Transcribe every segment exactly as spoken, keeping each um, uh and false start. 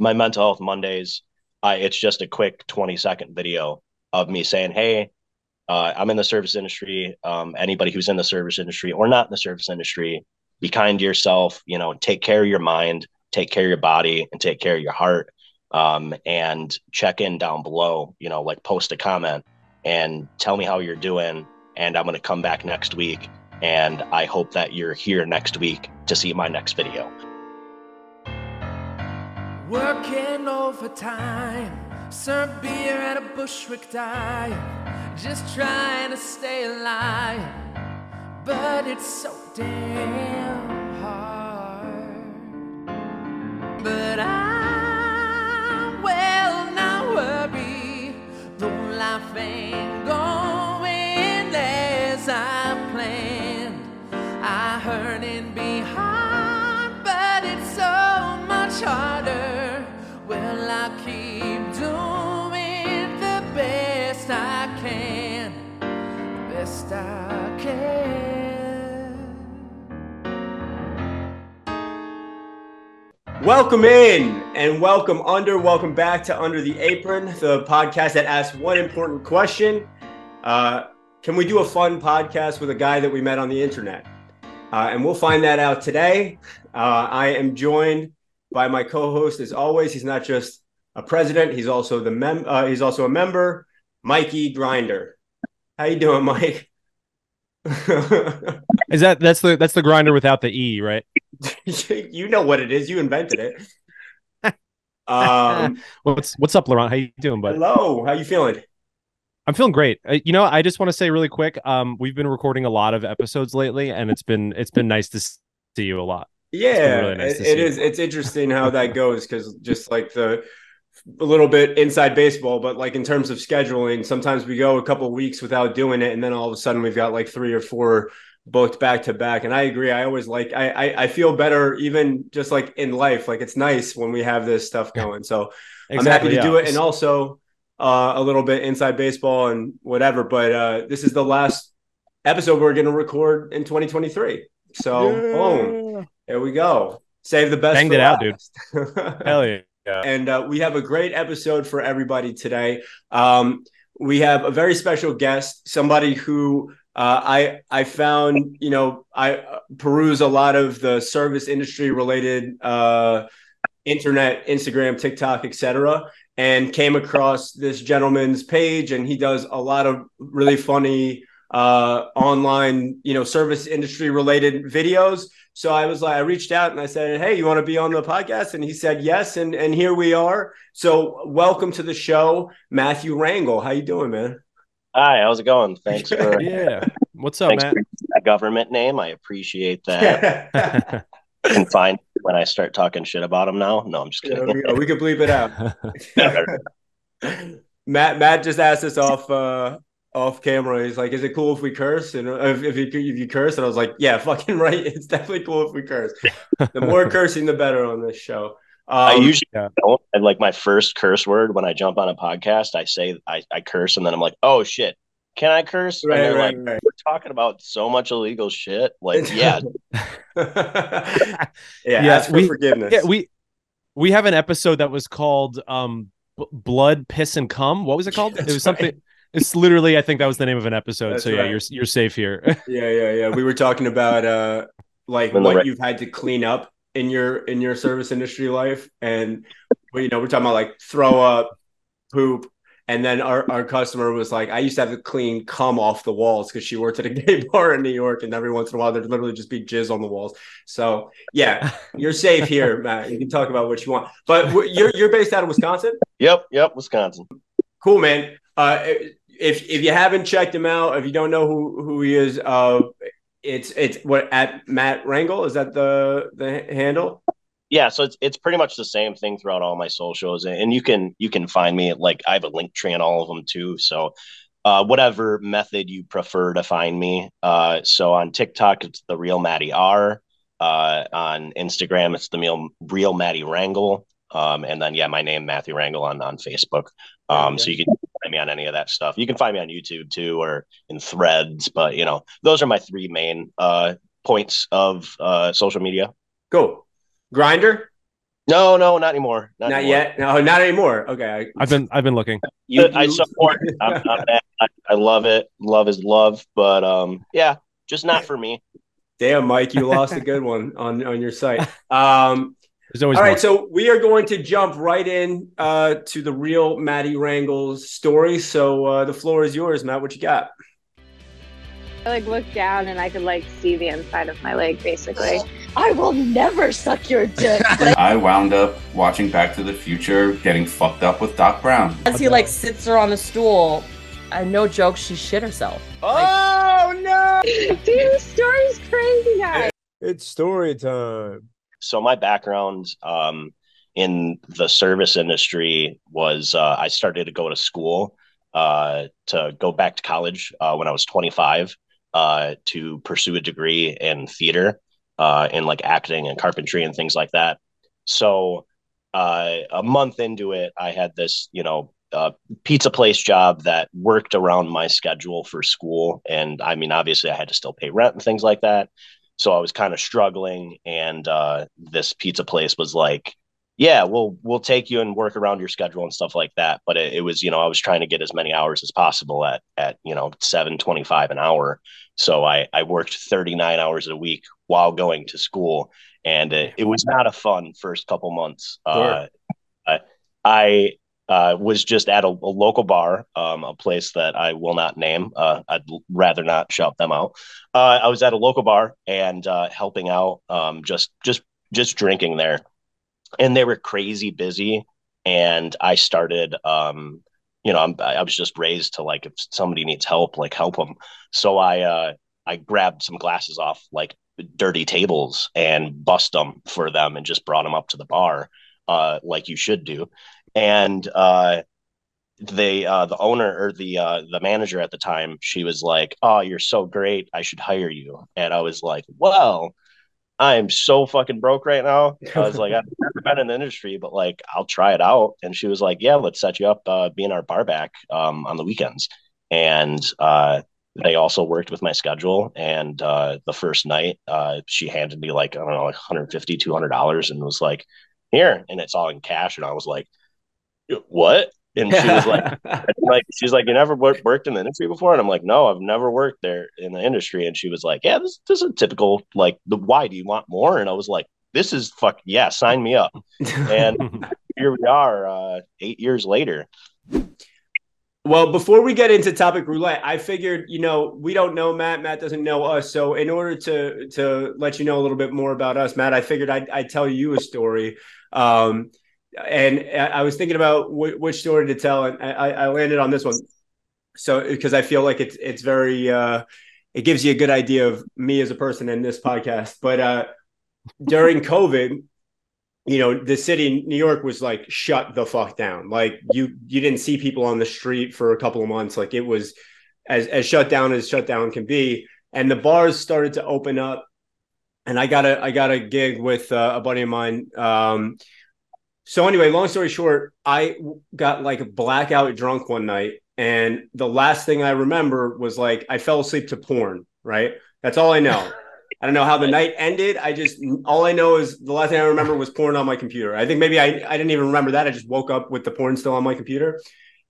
my Mental Health Mondays, I, it's just a quick twenty second video of me saying, hey, uh, I'm in the service industry. Um, anybody who's in the service industry or not in the service industry, be kind to yourself, you know, take care of your mind, take care of your body, and take care of your heart. Um, and check in down below, you know, like post a comment and tell me how you're doing. And I'm going to come back next week. And I hope that you're here next week to see my next video. Working overtime, serve beer at a Bushwick dive, just trying to stay alive, but it's so damn hard. But I will not worry, though life ain't going as I planned. I heard it'd be hard, but it's so much harder. Well, I keep doing the best I can, the best I can. Welcome in and welcome under. Welcome back to Under the Apron, the podcast that asks one important question. Uh, can we do a fun podcast with a guy that we met on the internet? Uh, and we'll find that out today. Uh, I am joined by my co-host, as always. He's not just a president; he's also the mem. Uh, he's also a member, Mikey Grinder. How you doing, Mike? Is that that's the that's the grinder without the E, right? You know what it is. You invented it. um, what's what's up, Laurent? How you doing, bud? Hello. How you feeling? I'm feeling great. You know, I just want to say really quick. Um, we've been recording a lot of episodes lately, and it's been it's been nice to see you a lot. Yeah, really nice it, it is. It's interesting how that goes, because just like the a little bit inside baseball, but like in terms of scheduling, sometimes we go a couple of weeks without doing it. And then all of a sudden we've got like three or four booked back to back. And I agree. I always like I, I, I feel better even just like in life. Like it's nice when we have this stuff going. So exactly, I'm happy to yeah. do it. And also uh, a little bit inside baseball and whatever. But uh, this is the last episode we're going to record in twenty twenty-three. So yeah. boom. There we go. Save the best. Banged it out, dude. Hell yeah. And uh, we have a great episode for everybody today. Um, we have a very special guest, somebody who uh, I I found, you know, I peruse a lot of the service industry related uh, internet, Instagram, TikTok, et cetera, and came across this gentleman's page, and he does a lot of really funny uh, online, you know, service industry related videos. So I was like, I reached out and I said, hey, you want to be on the podcast? And he said, yes. And and here we are. So welcome to the show, Matthew Rangel. How you doing, man? Hi, how's it going? Thanks for yeah. What's up, man? That government name. I appreciate that. And fine when I start talking shit about him now. No, I'm just kidding. There we go. We can bleep it out. Matt Matt just asked us off uh off camera. He's like, is it cool if we curse? And if, if, you, if you curse, and I was like, yeah, fucking right. It's definitely cool if we curse. The more cursing, the better on this show. Um, I usually yeah. don't. And like my first curse word when I jump on a podcast, I say, I, I curse. And then I'm like, oh shit, can I curse? Right, and they're right, like, right. We're talking about so much illegal shit. Like, yeah. yeah. yeah ask for we, forgiveness. Yeah, we, we have an episode that was called um, B- Blood, Piss, and Cum. What was it called? That's it was right. something. It's literally, I think that was the name of an episode. That's so yeah, right. you're you're safe here. yeah, yeah, yeah. We were talking about uh, like what right. you've had to clean up in your in your service industry life, and well, you know, we're talking about like throw up, poop, and then our, our customer was like, I used to have to clean cum off the walls because she worked at a gay bar in New York, and every once in a while there'd literally just be jizz on the walls. So yeah, you're safe here, Matt. You can talk about what you want, but you're you're based out of Wisconsin. Yep, yep, Wisconsin. Cool, man. Uh, if if you haven't checked him out, if you don't know who, who he is, uh, it's it's what at Matt Rangel, is that the the handle? Yeah, so it's it's pretty much the same thing throughout all my socials, and, and you can you can find me at, like I have a link tree on all of them too. So uh, whatever method you prefer to find me. Uh, so on TikTok it's the Real Matty R. Uh, on Instagram it's the Real Real Matty Rangel. Um, and then yeah, my name Matthew Rangel on on Facebook. Um, okay. So you can find me on any of that stuff. You can find me on YouTube too, or in Threads, but you know, those are my three main uh points of uh social media. Cool. Grinder? No, no, not anymore. Not, not anymore. yet. No, not anymore. Okay. I've been, I've been looking. You, you... I support. I'm, I'm I, I love it. Love is love, but um, yeah, just not for me. Damn, Mike, you lost a good one on, on your site. Um, There's always all more. Right, so we are going to jump right in uh, to the real Matty Rangel's story. So uh, the floor is yours, Matt. What you got? I like looked down and I could like see the inside of my leg, basically. Oh. I will never suck your dick. I wound up watching Back to the Future, getting fucked up with Doc Brown. As he like sits her on the stool, and no joke, she shit herself. Oh like, no! Dude, this story's crazy, guys. It's story time. So my background um, in the service industry was uh, I started to go to school, uh, to go back to college uh, when I was twenty-five uh, to pursue a degree in theater. Uh, in like acting and carpentry and things like that. So uh, a month into it, I had this, you know, uh, pizza place job that worked around my schedule for school. And I mean, obviously I had to still pay rent and things like that. So I was kind of struggling. And uh, this pizza place was like, yeah, we'll, we'll take you and work around your schedule and stuff like that. But it, it was, you know, I was trying to get as many hours as possible at, at, you know, seven twenty-five an hour. So I, I worked thirty-nine hours a week while going to school, and it, it was not a fun first couple months. Sure. Uh, I uh, was just at a, a local bar, um, a place that I will not name. Uh, I'd rather not shout them out. Uh, I was at a local bar and uh, helping out, um, just just just drinking there, and they were crazy busy. And I started, um, you know, I'm, I was just raised to like if somebody needs help, like help them. So I uh, I grabbed some glasses off like dirty tables and bust them for them and just brought them up to the bar, uh, like you should do. And uh, they, uh, the owner or the, uh, the manager at the time, she was like, oh, you're so great. I should hire you. And I was like, well, I am so fucking broke right now. I was like, I've never been in the industry, but like, I'll try it out. And she was like, yeah, let's set you up, uh, being our bar back, um, on the weekends. And, uh, they also worked with my schedule. And uh, the first night, uh, she handed me like, I don't know, like one fifty, two hundred dollars and was like, here. And it's all in cash. And I was like, what? And she was like, like she's like, you never w- worked in the industry before? And I'm like, no, I've never worked there in the industry. And she was like, yeah, this, this is a typical, like, the, why do you want more? And I was like, this is fuck. Yeah, sign me up. And here we are uh, eight years later. Well, before we get into topic roulette, I figured, you know, we don't know Matt. Matt doesn't know us. So in order to to let you know a little bit more about us, Matt, I figured I'd, I'd tell you a story. Um, and I was thinking about w- which story to tell. And I, I landed on this one. So because I feel like it's, it's very uh, it gives you a good idea of me as a person in this podcast. But uh, during COVID, you know, the city, New York, was like, shut the fuck down. Like you, you didn't see people on the street for a couple of months. Like it was as, as shut down as shut down can be. And the bars started to open up. And I got a, I got a gig with uh, a buddy of mine. Um, so anyway, long story short, I got like blackout drunk one night. And the last thing I remember was like, I fell asleep to porn. Right. That's all I know. I don't know how the night ended. I just, all I know is the last thing I remember was porn on my computer. I think maybe I, I didn't even remember that. I just woke up with the porn still on my computer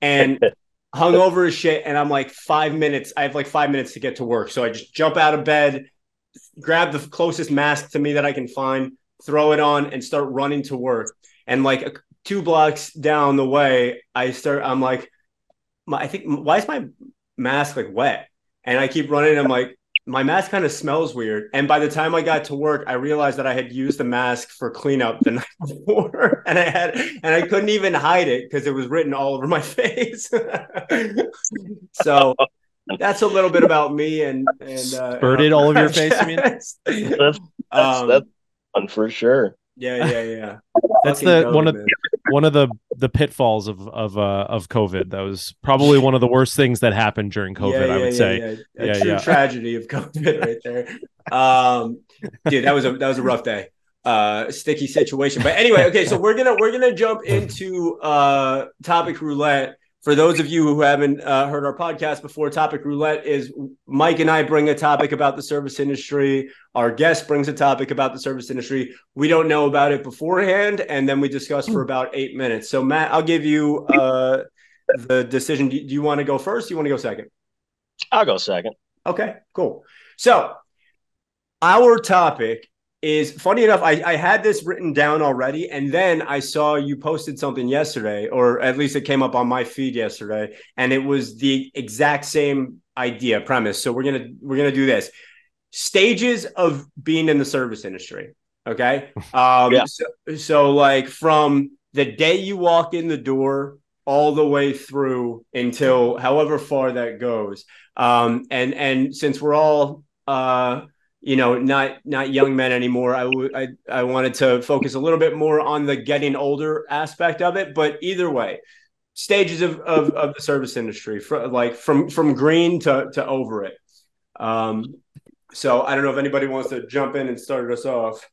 and hung over as shit. And I'm like five minutes. I have like five minutes to get to work. So I just jump out of bed, grab the closest mask to me that I can find, throw it on and start running to work. And like two blocks down the way, I start, I'm like, I think, why is my mask like wet? And I keep running. I'm like, my mask kind of smells weird. And by the time I got to work, I realized that I had used the mask for cleanup the night before. And I had, and I couldn't even hide it because it was written all over my face. So that's a little bit about me. And, and uh, spurted all over your face. I mean, that's, that's, um, that's fun for sure. Yeah, yeah, yeah. That's the COVID, one of man. one of the, the pitfalls of of uh, of COVID. That was probably one of the worst things that happened during COVID. Yeah, yeah, I would yeah, say, yeah, a yeah, true yeah. tragedy of COVID right there. Um, dude, that was a that was a rough day, uh, sticky situation. But anyway, okay, so we're gonna we're gonna jump into uh, topic roulette, For those of you who haven't uh, heard our podcast before, Topic Roulette is Mike and I bring a topic about the service industry. Our guest brings a topic about the service industry. We don't know about it beforehand, and then we discuss for about eight minutes. So, Matt, I'll give you uh, the decision. Do you want to go first? Do you want to go second? I'll go second. Okay, cool. So our topic is, funny enough, I, I had this written down already, and then I saw you posted something yesterday, or at least it came up on my feed yesterday, and it was the exact same idea, premise. So we're gonna we're gonna do this: stages of being in the service industry. Okay, um, yeah. so, so like from the day you walk in the door all the way through until however far that goes, um, and and since we're all uh, you know, not not young men anymore, I, w- I I wanted to focus a little bit more on the getting older aspect of it. But either way, stages of of, of the service industry, for, like from from green to, to over it. Um, so I don't know if anybody wants to jump in and start us off.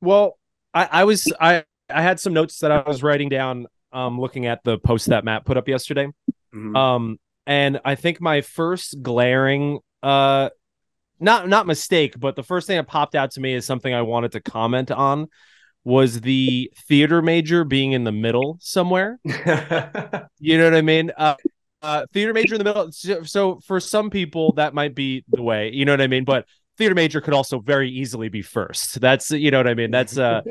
Well, I, I was I, I had some notes that I was writing down, um, looking at the post that Matt put up yesterday, mm-hmm. um, and I think my first glaring uh. Not not mistake, but the first thing that popped out to me is something I wanted to comment on was the theater major being in the middle somewhere. You know what I mean? Uh, uh, theater major in the middle. So, so for some people, that might be the way. You know what I mean? But theater major could also very easily be first. That's, you know what I mean? That's uh,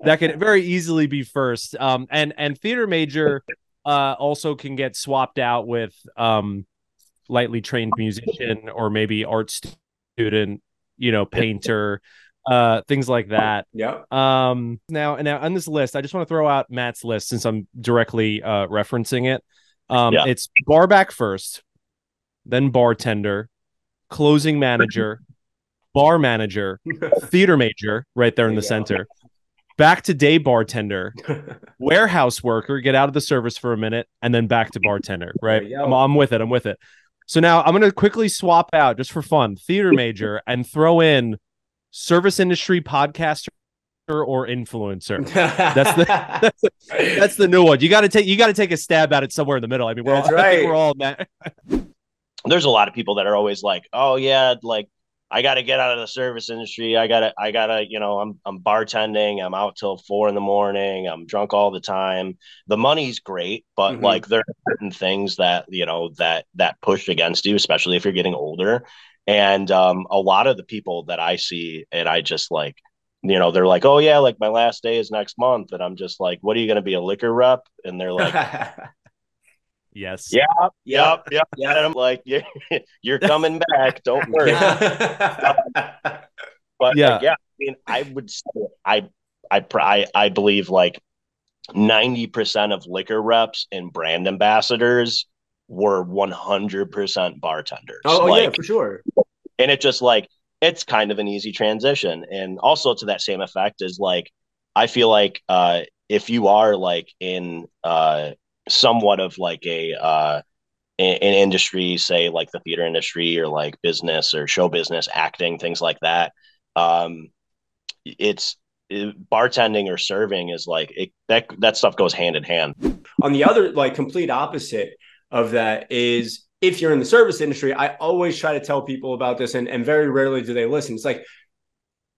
that could very easily be first. Um, and and theater major uh, also can get swapped out with um, lightly trained musician or maybe art student. Student, you know, painter, uh, things like that. Yeah. Um. Now, and now on this list, I just want to throw out Matt's list since I'm directly uh, referencing it. Um, yeah. It's barback first, then bartender, closing manager, bar manager, theater major, right there in the yeah. center. Back to day bartender, warehouse worker. Get out of the service for a minute, and then back to bartender. Right. Yeah. I'm, I'm with it. I'm with it. So now I'm going to quickly swap out, just for fun, theater major and throw in service industry podcaster or influencer. That's the that's, that's the new one. You got to take you got to take a stab at it somewhere in the middle. I mean, we're that's all right. I think we're all mad. There's a lot of people that are always like, "Oh yeah, like I got to get out of the service industry. I got to I got to, you know, I'm I'm bartending. I'm out till four in the morning. I'm drunk all the time. The money's great, but mm-hmm. like there are certain things that, you know, that that push against you, especially if you're getting older." And um, a lot of the people that I see, and I just like, you know, they're like, "Oh yeah, like my last day is next month." And I'm just like, "What are you going to be, a liquor rep?" And they're like, Yes. Yeah. Yep. Yep. Yeah. And I'm like, yeah, you're coming back. Don't worry. But yeah, like, yeah. I mean, I would say I, I, I believe like ninety percent of liquor reps and brand ambassadors were one hundred percent bartenders. Oh, like, yeah, for sure. And it just like, it's kind of an easy transition. And also to that same effect is like, I feel like uh, if you are like in, uh, somewhat of like a uh an industry, say like the theater industry or like business or show business, acting, things like that, um it's it, bartending or serving is like it, that that stuff goes hand in hand. On the other, like complete opposite of that is, if you're in the service industry, I always try to tell people about this, and, and very rarely do they listen. It's like,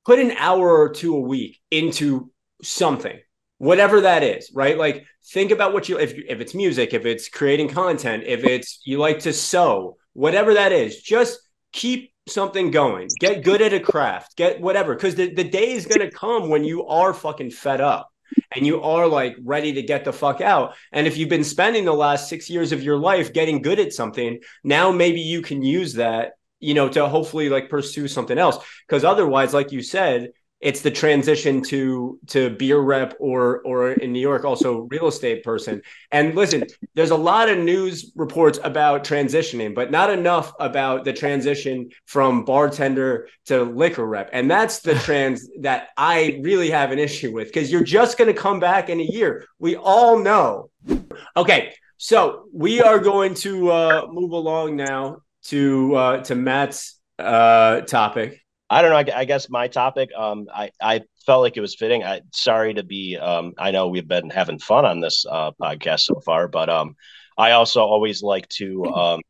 put an hour or two a week into something, whatever that is, right? Like, think about what you, if if it's music, if it's creating content, if it's, you like to sew, whatever that is, just keep something going. Get good at a craft, get whatever. Cause the, the day is going to come when you are fucking fed up and you are like ready to get the fuck out. And if you've been spending the last six years of your life getting good at something, now maybe you can use that, you know, to hopefully like pursue something else. Cause otherwise, like you said, it's the transition to to beer rep or or in New York, also real estate person. And listen, there's a lot of news reports about transitioning, but not enough about the transition from bartender to liquor rep. And that's the trans that I really have an issue with, because you're just going to come back in a year. We all know. Okay, so we are going to uh, move along now to uh, to Matt's uh, topic. I don't know. I, I guess my topic, um, I, I felt like it was fitting. I sorry to be, um, I know we've been having fun on this uh, podcast so far, but um, I also always like to um,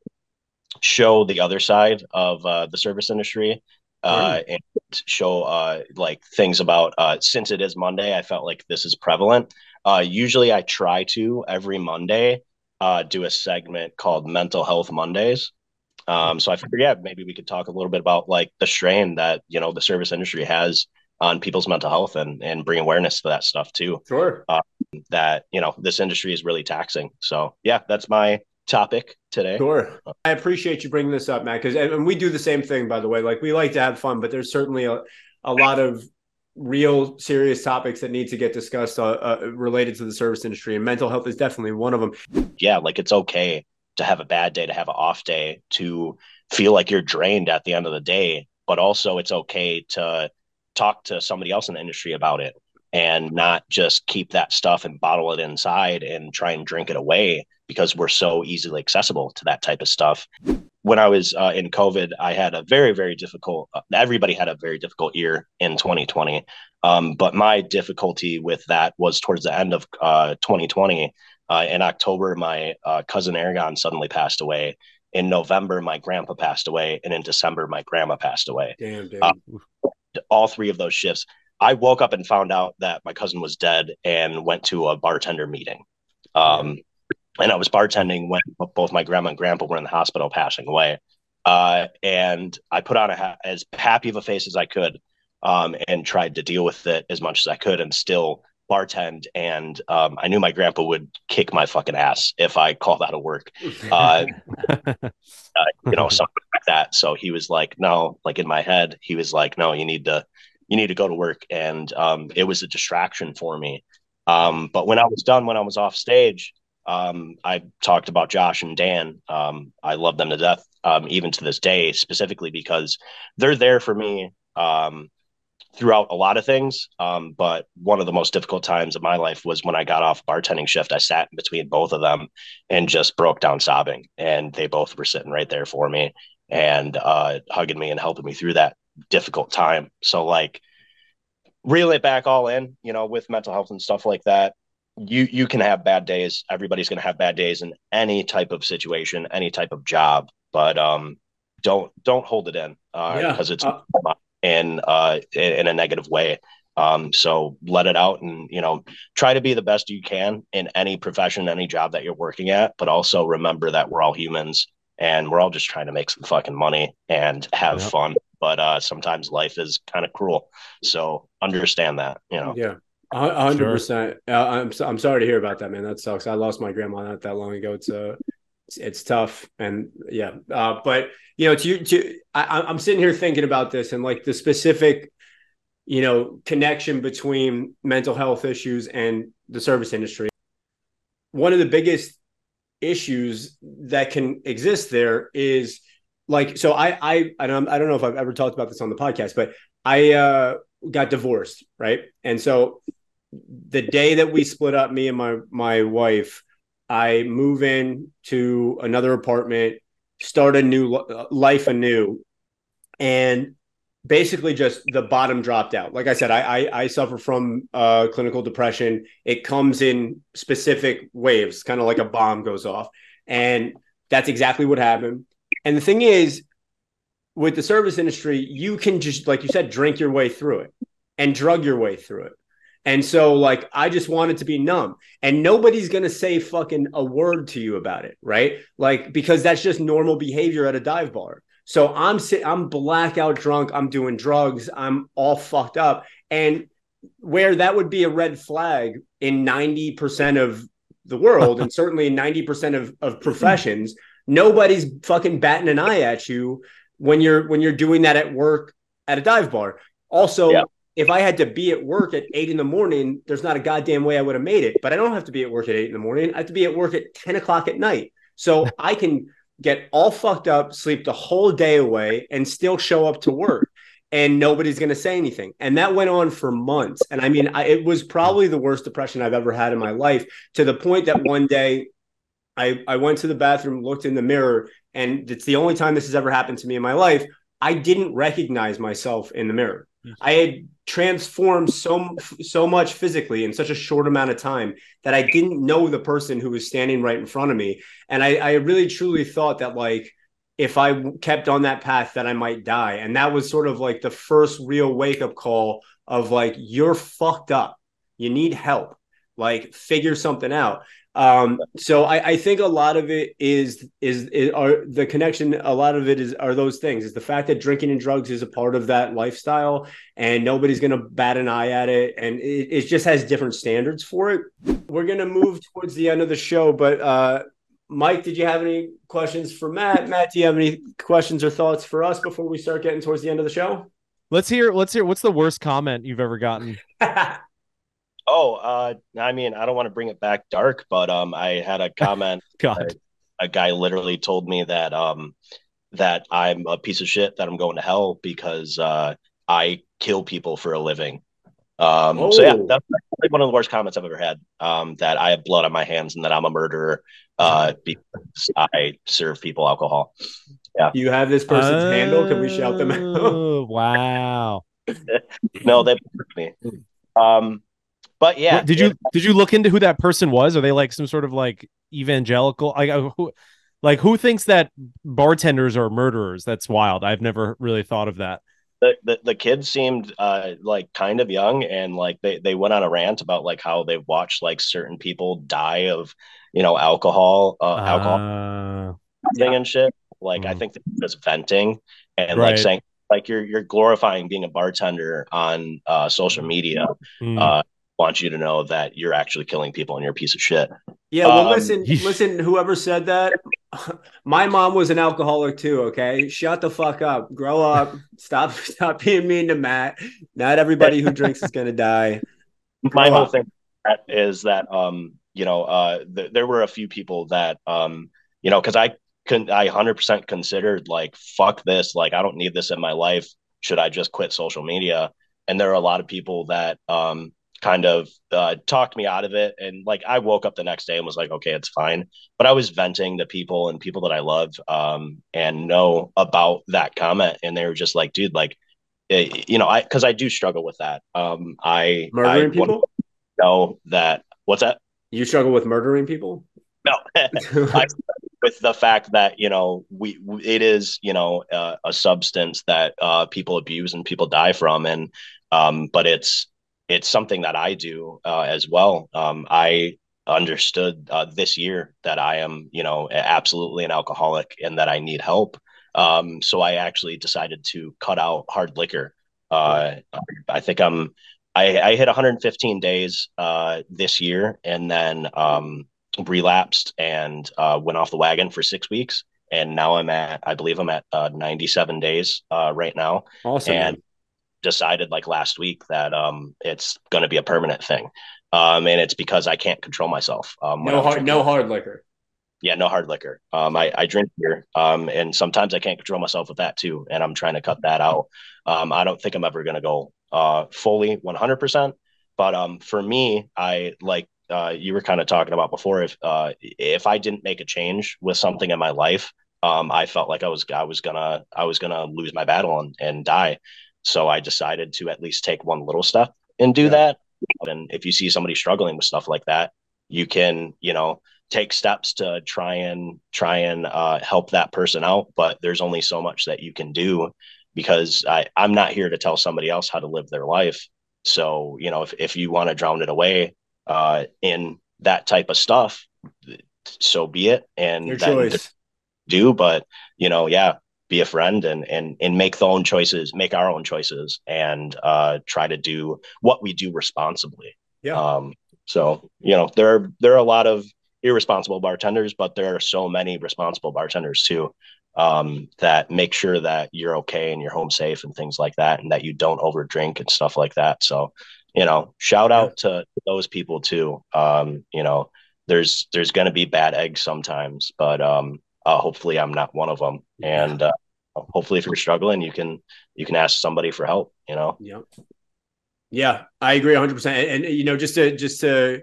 show the other side of uh, the service industry uh, mm. and show uh, like things about, uh, since it is Monday, I felt like this is prevalent. Uh, usually I try to every Monday uh, do a segment called Mental Health Mondays. Um, so I figured, yeah, maybe we could talk a little bit about like the strain that, you know, the service industry has on people's mental health and, and bring awareness to that stuff too. Sure. Uh, that, you know, this industry is really taxing. So yeah, that's my topic today. Sure. I appreciate you bringing this up, Matt, because and we do the same thing, by the way. Like we like to have fun, but there's certainly a, a lot of real serious topics that need to get discussed uh, uh, related to the service industry, and mental health is definitely one of them. Yeah. Like it's okay to have a bad day, to have an off day, to feel like you're drained at the end of the day. But also it's okay to talk to somebody else in the industry about it and not just keep that stuff and bottle it inside and try and drink it away, because we're so easily accessible to that type of stuff. When I was uh, in COVID, I had a very, very difficult, uh, everybody had a very difficult year in twenty twenty. Um, but my difficulty with that was towards the end of uh, twenty twenty. Uh, in October, my uh, cousin Aragon suddenly passed away. In November, my grandpa passed away. And in December, my grandma passed away. Damn, damn. Uh, all three of those shifts. I woke up and found out that my cousin was dead and went to a bartender meeting. Um, and I was bartending when both my grandma and grandpa were in the hospital passing away. Uh, and I put on a ha- as happy of a face as I could um, and tried to deal with it as much as I could and still bartend, and um, I knew my grandpa would kick my fucking ass if I called out of work, uh, uh, you know, something like that. So he was like, "No," like in my head, he was like, "No, you need to, you need to go to work." And um, it was a distraction for me. Um, but when I was done, when I was off stage, um, I talked about Josh and Dan. Um, I love them to death, um, even to this day, specifically because they're there for me. Um, throughout a lot of things. Um, but one of the most difficult times of my life was when I got off bartending shift. I sat in between both of them and just broke down sobbing. And they both were sitting right there for me and uh, hugging me and helping me through that difficult time. So like, reel it back all in, you know, with mental health and stuff like that. You you can have bad days. Everybody's going to have bad days in any type of situation, any type of job. But um, don't don't hold it in uh, yeah. because it's uh- in uh in a negative way. Um so let it out, and you know, try to be the best you can in any profession, any job that you're working at, but also remember that we're all humans and we're all just trying to make some fucking money and have yeah. fun. But uh sometimes life is kind of cruel, so understand that, you know. Yeah, one hundred percent. Sure. uh, I'm so, I'm sorry to hear about that, man. That sucks. I lost my grandma not that long ago. It's uh it's tough. And yeah, uh, but you know, to, to I, I'm sitting here thinking about this and like the specific, you know, connection between mental health issues and the service industry. One of the biggest issues that can exist there is like, so I, I, I don't, I don't know if I've ever talked about this on the podcast, but I uh, got divorced. Right. And so the day that we split up, me and my, my wife, I move in to another apartment, start a new life anew, and basically just the bottom dropped out. Like I said, I I, I suffer from uh, clinical depression. It comes in specific waves, kind of like a bomb goes off. And that's exactly what happened. And the thing is, with the service industry, you can just, like you said, drink your way through it and drug your way through it. And so like, I just wanted to be numb, and nobody's going to say fucking a word to you about it. Right. Like, because that's just normal behavior at a dive bar. So I'm si- I'm blackout drunk. I'm doing drugs. I'm all fucked up. And where that would be a red flag in ninety percent of the world, and certainly ninety percent of, of professions, nobody's fucking batting an eye at you when you're, when you're doing that at work at a dive bar. Also, yeah. If I had to be at work at eight in the morning, there's not a goddamn way I would have made it. But I don't have to be at work at eight in the morning. I have to be at work at ten o'clock at night. So I can get all fucked up, sleep the whole day away, and still show up to work. And nobody's going to say anything. And that went on for months. And I mean, I, it was probably the worst depression I've ever had in my life, to the point that one day I, I went to the bathroom, looked in the mirror, and it's the only time this has ever happened to me in my life. I didn't recognize myself in the mirror. Mm-hmm. I had transformed so, so much physically in such a short amount of time that I didn't know the person who was standing right in front of me. And I, I really truly thought that, like, if I kept on that path, that I might die. And that was sort of like the first real wake up call of like, you're fucked up. You need help, like figure something out. Um, so I, I think a lot of it is, is, is are the connection. A lot of it is, are those things, is the fact that drinking and drugs is a part of that lifestyle and nobody's going to bat an eye at it. And it, it just has different standards for it. We're going to move towards the end of the show, but, uh, Mike, did you have any questions for Matt? Matt, do you have any questions or thoughts for us before we start getting towards the end of the show? Let's hear, let's hear. What's the worst comment you've ever gotten? oh, uh, I mean, I don't want to bring it back dark, but um, I had a comment. God. A, a guy literally told me that um, that I'm a piece of shit, that I'm going to hell because uh, I kill people for a living. Um, oh. So yeah, that's one of the worst comments I've ever had, um, that I have blood on my hands and that I'm a murderer, uh, because I serve people alcohol. Yeah. You have this person's oh, handle. Can we shout them out? Wow. No, they hurt me. Um, but yeah, what, did you, did you look into who that person was? Are they like some sort of like evangelical, like who, like who thinks that bartenders are murderers? That's wild. I've never really thought of that. The, the the kids seemed uh, like kind of young, and like they, they went on a rant about like how they've watched like certain people die of, you know, alcohol, uh, uh, alcohol yeah. and shit. Like, mm. I think they're just venting and right. like saying like you're you're glorifying being a bartender on uh, social media. Mm. Uh, want you to know that you're actually killing people and you're a piece of shit. Yeah, well, um, listen, listen, whoever said that, my mom was an alcoholic too, okay? Shut the fuck up. Grow up. Stop stop being mean to Matt. Not everybody who drinks is going to die. Grow my whole up. Thing is that, um, you know, uh, th- there were a few people that, um, you know, because I, con- I one hundred percent considered like, fuck this. Like, I don't need this in my life. Should I just quit social media? And there are a lot of people that, um, kind of uh, talked me out of it. And like, I woke up the next day and was like, okay, it's fine. But I was venting to people and people that I love um, and know about that comment. And they were just like, dude, like, it, you know, I, cause I do struggle with that. Um, I, murdering I people? Know that what's that? You struggle with murdering people? No, I, with the fact that, you know, we, it is, you know, uh, a substance that uh, people abuse and people die from. And, um, but it's, It's something that I do uh, as well. Um, I understood uh, this year that I am, you know, absolutely an alcoholic and that I need help. Um, so I actually decided to cut out hard liquor. Uh, I think I'm, I, I hit one hundred fifteen days uh, this year and then um, relapsed and uh, went off the wagon for six weeks. And now I'm at, I believe I'm at uh, ninety-seven days uh, right now. Awesome. And decided like last week that um it's going to be a permanent thing, um and it's because I can't control myself. Um, no hard, no hard liquor. Yeah, no hard liquor. Um, I, I drink beer, um, and sometimes I can't control myself with that too, and I'm trying to cut that out. Um, I don't think I'm ever going to go uh fully one hundred percent, but um for me, I like uh you were kind of talking about before. If uh if I didn't make a change with something in my life, um, I felt like I was I was gonna I was gonna lose my battle and, and die. So I decided to at least take one little step and do yeah. that. And if you see somebody struggling with stuff like that, you can, you know, take steps to try and try and uh, help that person out. But there's only so much that you can do, because I, I'm not here to tell somebody else how to live their life. So, you know, if, if you want to drown it away uh, in that type of stuff, so be it. And your choice. Do. But, you know, yeah. be a friend and, and, and make the own choices, make our own choices and, uh, try to do what we do responsibly. Yeah. Um, so, you know, there are, there are a lot of irresponsible bartenders, but there are so many responsible bartenders too, um, that make sure that you're okay and you're home safe and things like that. And that you don't over drink and stuff like that. So, you know, shout out yeah. to those people too. Um, you know, there's, there's going to be bad eggs sometimes, but, um, Uh, hopefully I'm not one of them. And uh, hopefully if you're struggling, you can, you can ask somebody for help, you know? Yeah. Yeah, I agree a hundred percent. And, you know, just to, just to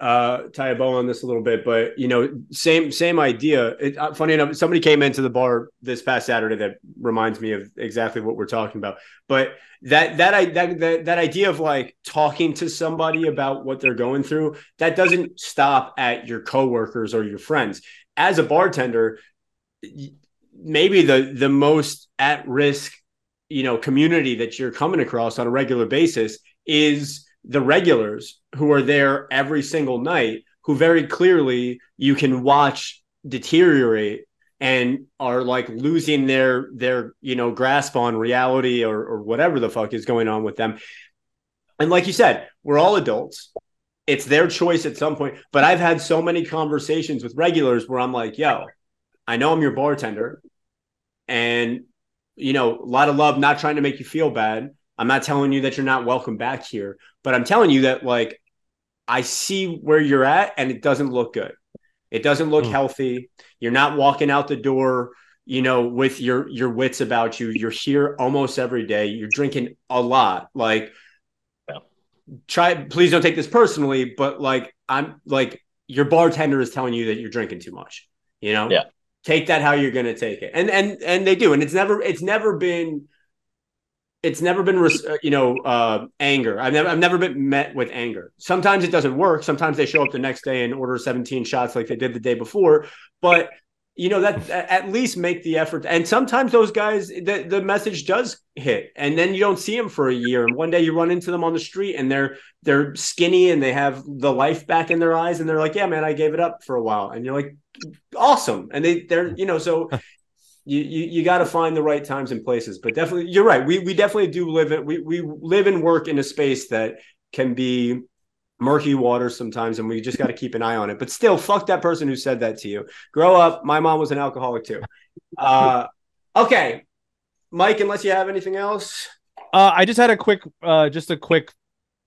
uh, tie a bow on this a little bit, but you know, same, same idea. It, uh, funny enough, somebody came into the bar this past Saturday that reminds me of exactly what we're talking about, but that, that, I, that, that, that idea of like talking to somebody about what they're going through, that doesn't stop at your coworkers or your friends. As a bartender, maybe the, the most at risk, you know, community that you're coming across on a regular basis is the regulars who are there every single night, who very clearly you can watch deteriorate and are like losing their, their, you know, grasp on reality or, or whatever the fuck is going on with them. And like you said, we're all adults. It's their choice at some point, but I've had so many conversations with regulars where I'm like, yo, I know I'm your bartender and, you know, a lot of love, not trying to make you feel bad. I'm not telling you that you're not welcome back here, but I'm telling you that like, I see where you're at and it doesn't look good. It doesn't look mm. healthy. You're not walking out the door, you know, with your, your wits about you. You're here almost every day. You're drinking a lot. Like try, please don't take this personally, but like, I'm like, your bartender is telling you that you're drinking too much, you know, yeah. Take that how you're going to take it. And, and, and they do. And it's never, it's never been, It's never been, you know, uh, anger. I've never, I've never been met with anger. Sometimes it doesn't work. Sometimes they show up the next day and order seventeen shots like they did the day before. But, you know, that at least make the effort. And sometimes those guys, the, the message does hit. And then you don't see them for a year. And one day you run into them on the street and they're they're skinny and they have the life back in their eyes. And they're like, yeah, man, I gave it up for a while. And you're like, awesome. And they, they're, you know, so... You you, you got to find the right times and places, but definitely you're right. We we definitely do live it. We we live and work in a space that can be murky water sometimes, and we just got to keep an eye on it. But still, fuck that person who said that to you. Grow up. My mom was an alcoholic too. Uh, okay, Mike. Unless you have anything else, uh, I just had a quick, uh, just a quick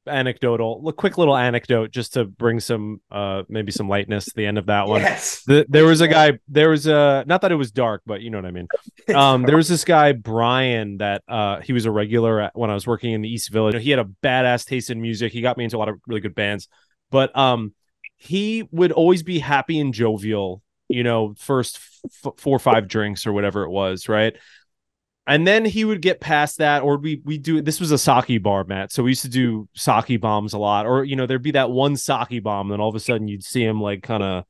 anecdotal, a quick little anecdote just to bring some, uh, maybe some lightness to the end of that one. Yes. The, there was a guy, there was a, not that it was dark, but you know what I mean? Um, there was this guy, Brian, that, uh, he was a regular at, when I was working in the East Village. You know, he had a badass taste in music. He got me into a lot of really good bands, but, um, he would always be happy and jovial, you know, first f- four or five drinks or whatever it was. Right. And then he would get past that, or we we do, this was a sake bar, Matt. So we used to do sake bombs a lot, or, you know, there'd be that one sake bomb. Then all of a sudden you'd see him like kind of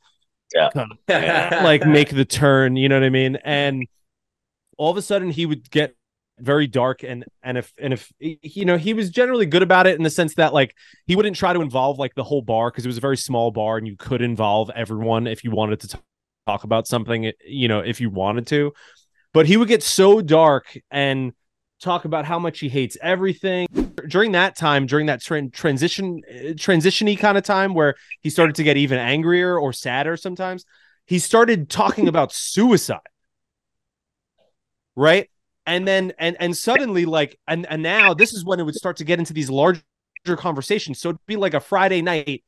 yeah. yeah, like make the turn, you know what I mean? And all of a sudden he would get very dark. And, and if, and if, you know, he was generally good about it in the sense that like, he wouldn't try to involve like the whole bar, 'cause it was a very small bar and you could involve everyone if you wanted to t- talk about something, you know, if you wanted to. But he would get so dark and talk about how much he hates everything. During that time, during that tra- transition, transition-y kind of time where he started to get even angrier or sadder sometimes, he started talking about suicide. Right? And then, and and suddenly, like, and, and now this is when it would start to get into these larger conversations. So it'd be like a Friday night,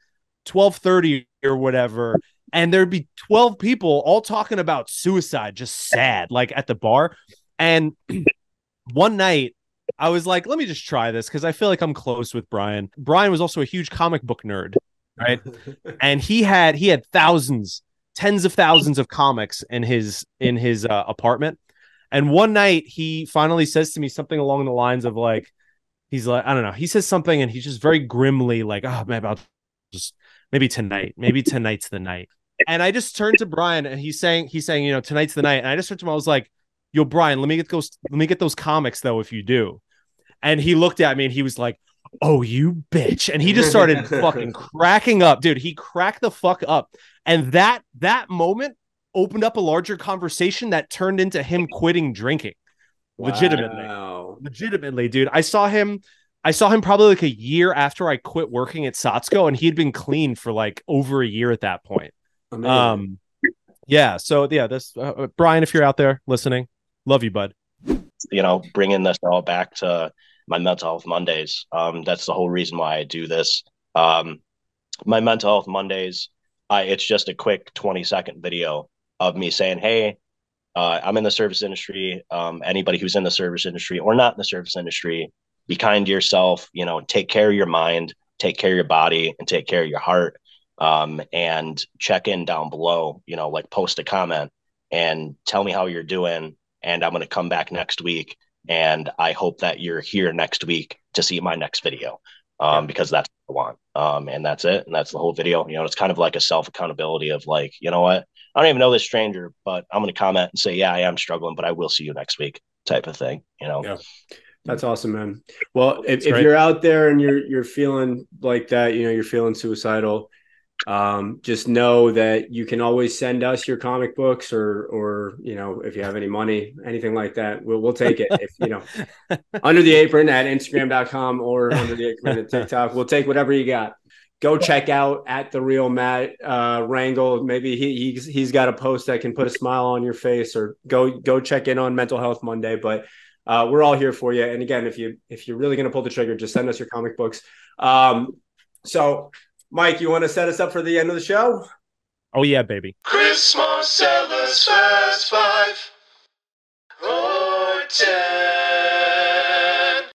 twelve thirty or whatever. And there'd be twelve people all talking about suicide, just sad, like at the bar. And one night I was like, let me just try this because I feel like I'm close with Brian. Brian was also a huge comic book nerd, right? And he had he had thousands, tens of thousands of comics in his in his uh, apartment. And one night he finally says to me something along the lines of like, he's like, I don't know. He says something and he's just very grimly like, oh, man, I'll just maybe tonight, maybe tonight's the night. And I just turned to Brian and he's saying, he's saying, you know, tonight's the night. And I just turned to him. I was like, yo, Brian, let me get those, let me get those comics though, if you do. And he looked at me and he was like, oh, you bitch. And he just started fucking cracking up, dude. He cracked the fuck up. And that, that moment opened up a larger conversation that turned into him quitting drinking. Wow. Legitimately. Legitimately, dude. I saw him. I saw him probably like a year after I quit working at Satsuko, and he'd been clean for like over a year at that point. Amazing. Um, yeah. So yeah, this uh, Brian, if you're out there listening, love you, bud. You know, bringing this all back to my mental health Mondays. Um, that's the whole reason why I do this. Um, my mental health Mondays. I it's just a quick twenty second video of me saying, hey, uh, I'm in the service industry. Um, anybody who's in the service industry or not in the service industry, be kind to yourself. You know, take care of your mind, take care of your body, and take care of your heart. um, and check in down below, you know, like post a comment and tell me how you're doing. And I'm going to come back next week. And I hope that you're here next week to see my next video, um, because that's what I want. Um, and that's it. And that's the whole video. You know, it's kind of like a self accountability of like, you know what, I don't even know this stranger, but I'm going to comment and say, yeah, I am struggling, but I will see you next week type of thing, you know? Yeah. That's awesome, man. Well, if, if you're out there and you're, you're feeling like that, you know, you're feeling suicidal, um, just know that you can always send us your comic books or, or, you know, if you have any money, anything like that, we'll, we'll take it. If, you know, Under the Apron at Instagram dot com or Under the Apron at TikTok, we'll take whatever you got. Go check out at the real Matt uh, Rangel. Maybe he, he's, he's got a post that can put a smile on your face, or go, go check in on Mental Health Monday. But Uh, we're all here for you. And again, if you if you're really going to pull the trigger, just send us your comic books. Um, so, Mike, you want to set us up for the end of the show? Oh, yeah, baby. Chris Marcella's Fast Five or ten.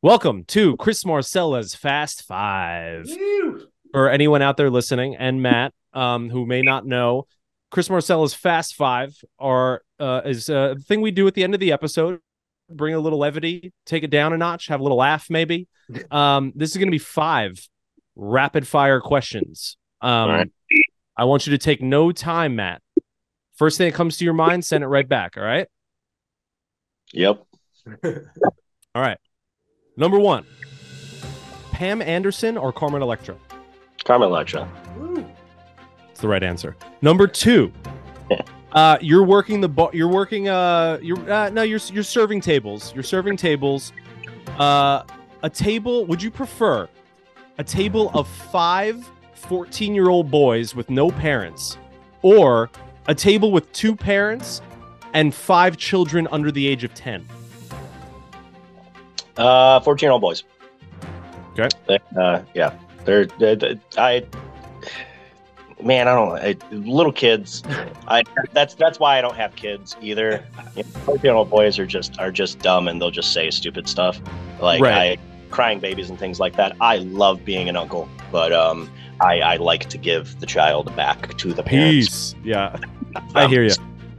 Welcome to Chris Marcella's Fast Five. Woo! For anyone out there listening, and Matt, um, who may not know, Chris Marcella's Fast Five are uh, is uh, the thing we do at the end of the episode. Bring a little levity, take it down a notch, have a little laugh, maybe. Um, this is going to be five rapid fire questions. Um, right. I want you to take no time, Matt. First thing that comes to your mind, send it right back. All right. Yep. All right. Number one, Pam Anderson or Carmen Electra? Carmen Electra. It's the right answer. Number two. Uh, you're working the bar. You're working. Uh, you're uh, no. You're you're serving tables. You're serving tables. Uh, a table. Would you prefer a table of five fourteen-year-old boys with no parents, or a table with two parents and five children under the age of ten? Uh, fourteen-year-old boys. Okay. Uh, yeah. They're, they're, they're I. Man, I don't I, little kids. I that's that's why I don't have kids either. You know, fourteen-year-old boys are just are just dumb, and they'll just say stupid stuff like right. I, crying babies and things like that. I love being an uncle, but um, I, I like to give the child back to the parents. Peace. Yeah, um, I hear you.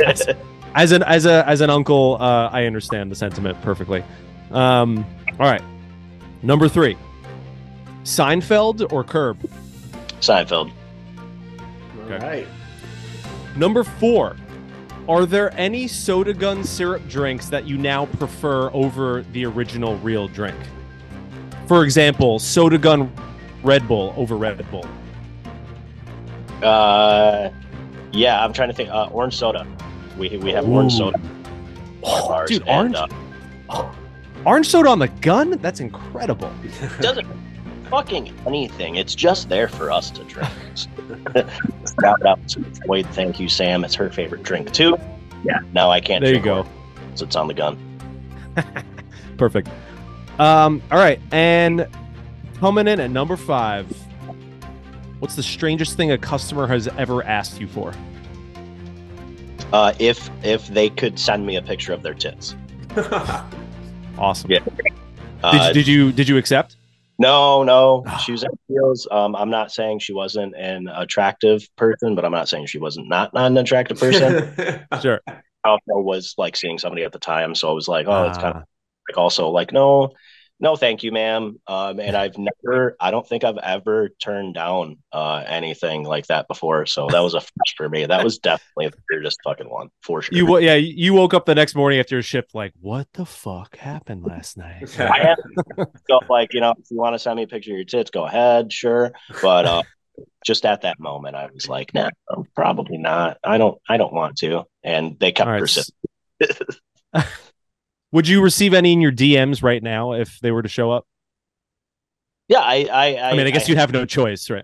As, as an as a as an uncle, uh, I understand the sentiment perfectly. Um, all right, number three, Seinfeld or Curb? Seinfeld. Okay. All right. Number four, are there any soda gun syrup drinks that you now prefer over the original real drink? For example, soda gun Red Bull over Red Bull. Uh, yeah, I'm trying to think. Uh, orange soda. We we have Ooh. orange soda. Oh, ours, dude, and, orange. Uh, oh, orange soda on the gun? That's incredible. Doesn't. Fucking anything. It's just there for us to drink. Shout out to Wade. Thank you, Sam. It's her favorite drink too. Yeah. No, I can't. There you go. So it's on the gun. Perfect. Um. All right. And coming in at number five. What's the strangest thing a customer has ever asked you for? Uh, if if they could send me a picture of their tits. Awesome. Yeah. Uh, did, did you did you accept? No, no, she was at heels. Um, I'm not saying she wasn't an attractive person, but I'm not saying she wasn't not an attractive person. Sure. I also was like seeing somebody at the time. So I was like, oh, it's uh, kind of like also like, no, no, thank you, ma'am. Um, and I've never, I don't think I've ever turned down uh, anything like that before. So that was a first for me. That was definitely the weirdest fucking one for sure. You, yeah, you woke up the next morning after your shift like, what the fuck happened last night? I had to go like, you know, if you want to send me a picture of your tits, go ahead, sure. But uh, just at that moment, I was like, nah, I'm probably not. I don't, I don't want to. And they kept right. persisting. Would you receive any in your D Ms right now if they were to show up? Yeah, I I, I, I mean, I guess I, you'd have no choice, right?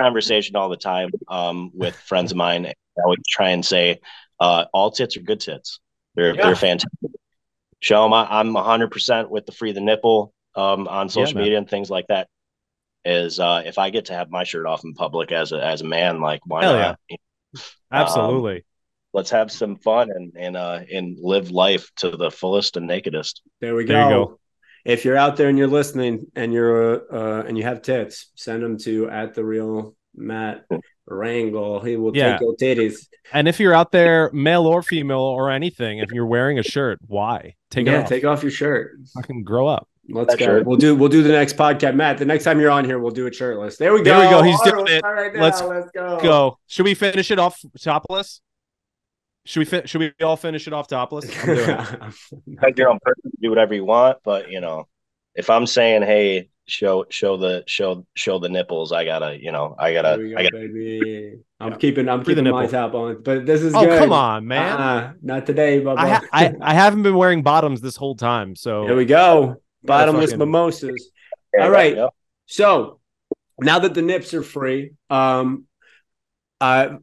Conversation all the time um, with friends of mine. I would try and say, uh, all tits are good tits. They're yeah. they're fantastic. Show them. I, I'm one hundred percent with the free the nipple um, on social yeah, media and things like that. Is uh, if I get to have my shirt off in public as a, as a man, like why Hell not? Yeah. Absolutely. Um, Let's have some fun and and uh, and live life to the fullest and nakedest. There we go. There you go. If you're out there and you're listening and you're uh, uh, and you have tits, send them to at the real Matt Rangel. He will yeah. take your titties. And if you're out there, male or female or anything, if you're wearing a shirt, why? Take yeah, it off. Take off your shirt. Fucking grow up. Let's that go. Shirt. We'll do we'll do the next podcast. Matt, the next time you're on here, we'll do it shirtless. There we go. There we go. He's all doing right, it. All right now, let's, let's go. go. Should we finish it off topless? Should we fi- should we all finish it off topless? I'm doing it. You're on purpose to do whatever you want, but you know, if I'm saying, hey, show show the show show the nipples, I gotta, you know, I gotta, go, I gotta baby. I'm yeah. keeping I'm keeping my top on. But this is oh good. Come on, man. Uh-uh. Not today, but I, ha- I I haven't been wearing bottoms this whole time. So here we go. Bottomless fucking... mimosas. All right. Go. So now that the nips are free, um uh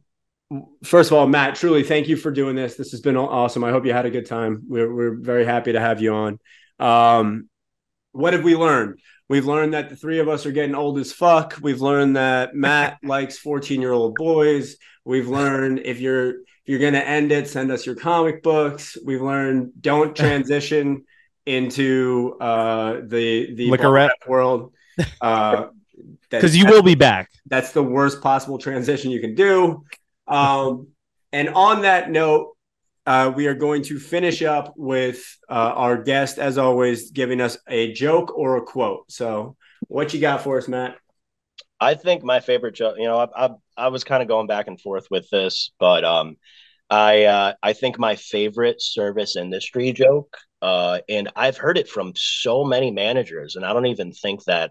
first of all, Matt, truly thank you for doing this. This has been awesome. I hope you had a good time. We're we're very happy to have you on. Um, what have we learned? We've learned that the three of us are getting old as fuck. We've learned that Matt likes fourteen-year-old boys. We've learned if you're if you're gonna end it, send us your comic books. We've leared don't transition into uh, the the Licorette world. Uh, because you will be back. That's the worst possible transition you can do. Um, and on that note, uh, we are going to finish up with uh, our guest, as always, giving us a joke or a quote. So what you got for us, Matt? I think my favorite joke, you know, I, I, I was kind of going back and forth with this, but um, I uh, I think my favorite service industry joke, uh, and I've heard it from so many managers, and I don't even think that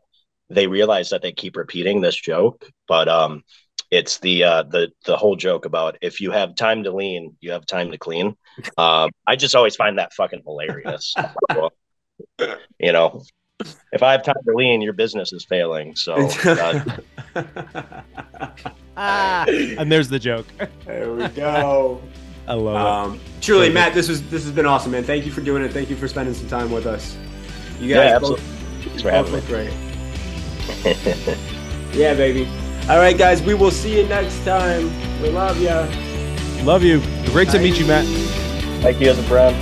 they realize that they keep repeating this joke, but um. It's the uh, the the whole joke about if you have time to lean, you have time to clean. Um, I just always find that fucking hilarious. Well, you know, if I have time to lean, your business is failing. So, uh, ah, and there's the joke. There we go. I love um, it. Truly, thank Matt, you. this was this has been awesome, man. Thank you for doing it. Thank you for spending some time with us. You guys, yeah, both, thanks for having me. Great. Yeah, baby. All right, guys, we will see you next time. We love ya. Love you. Great Bye. to meet you, Matt. Thank you, as a friend.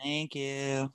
Thank you.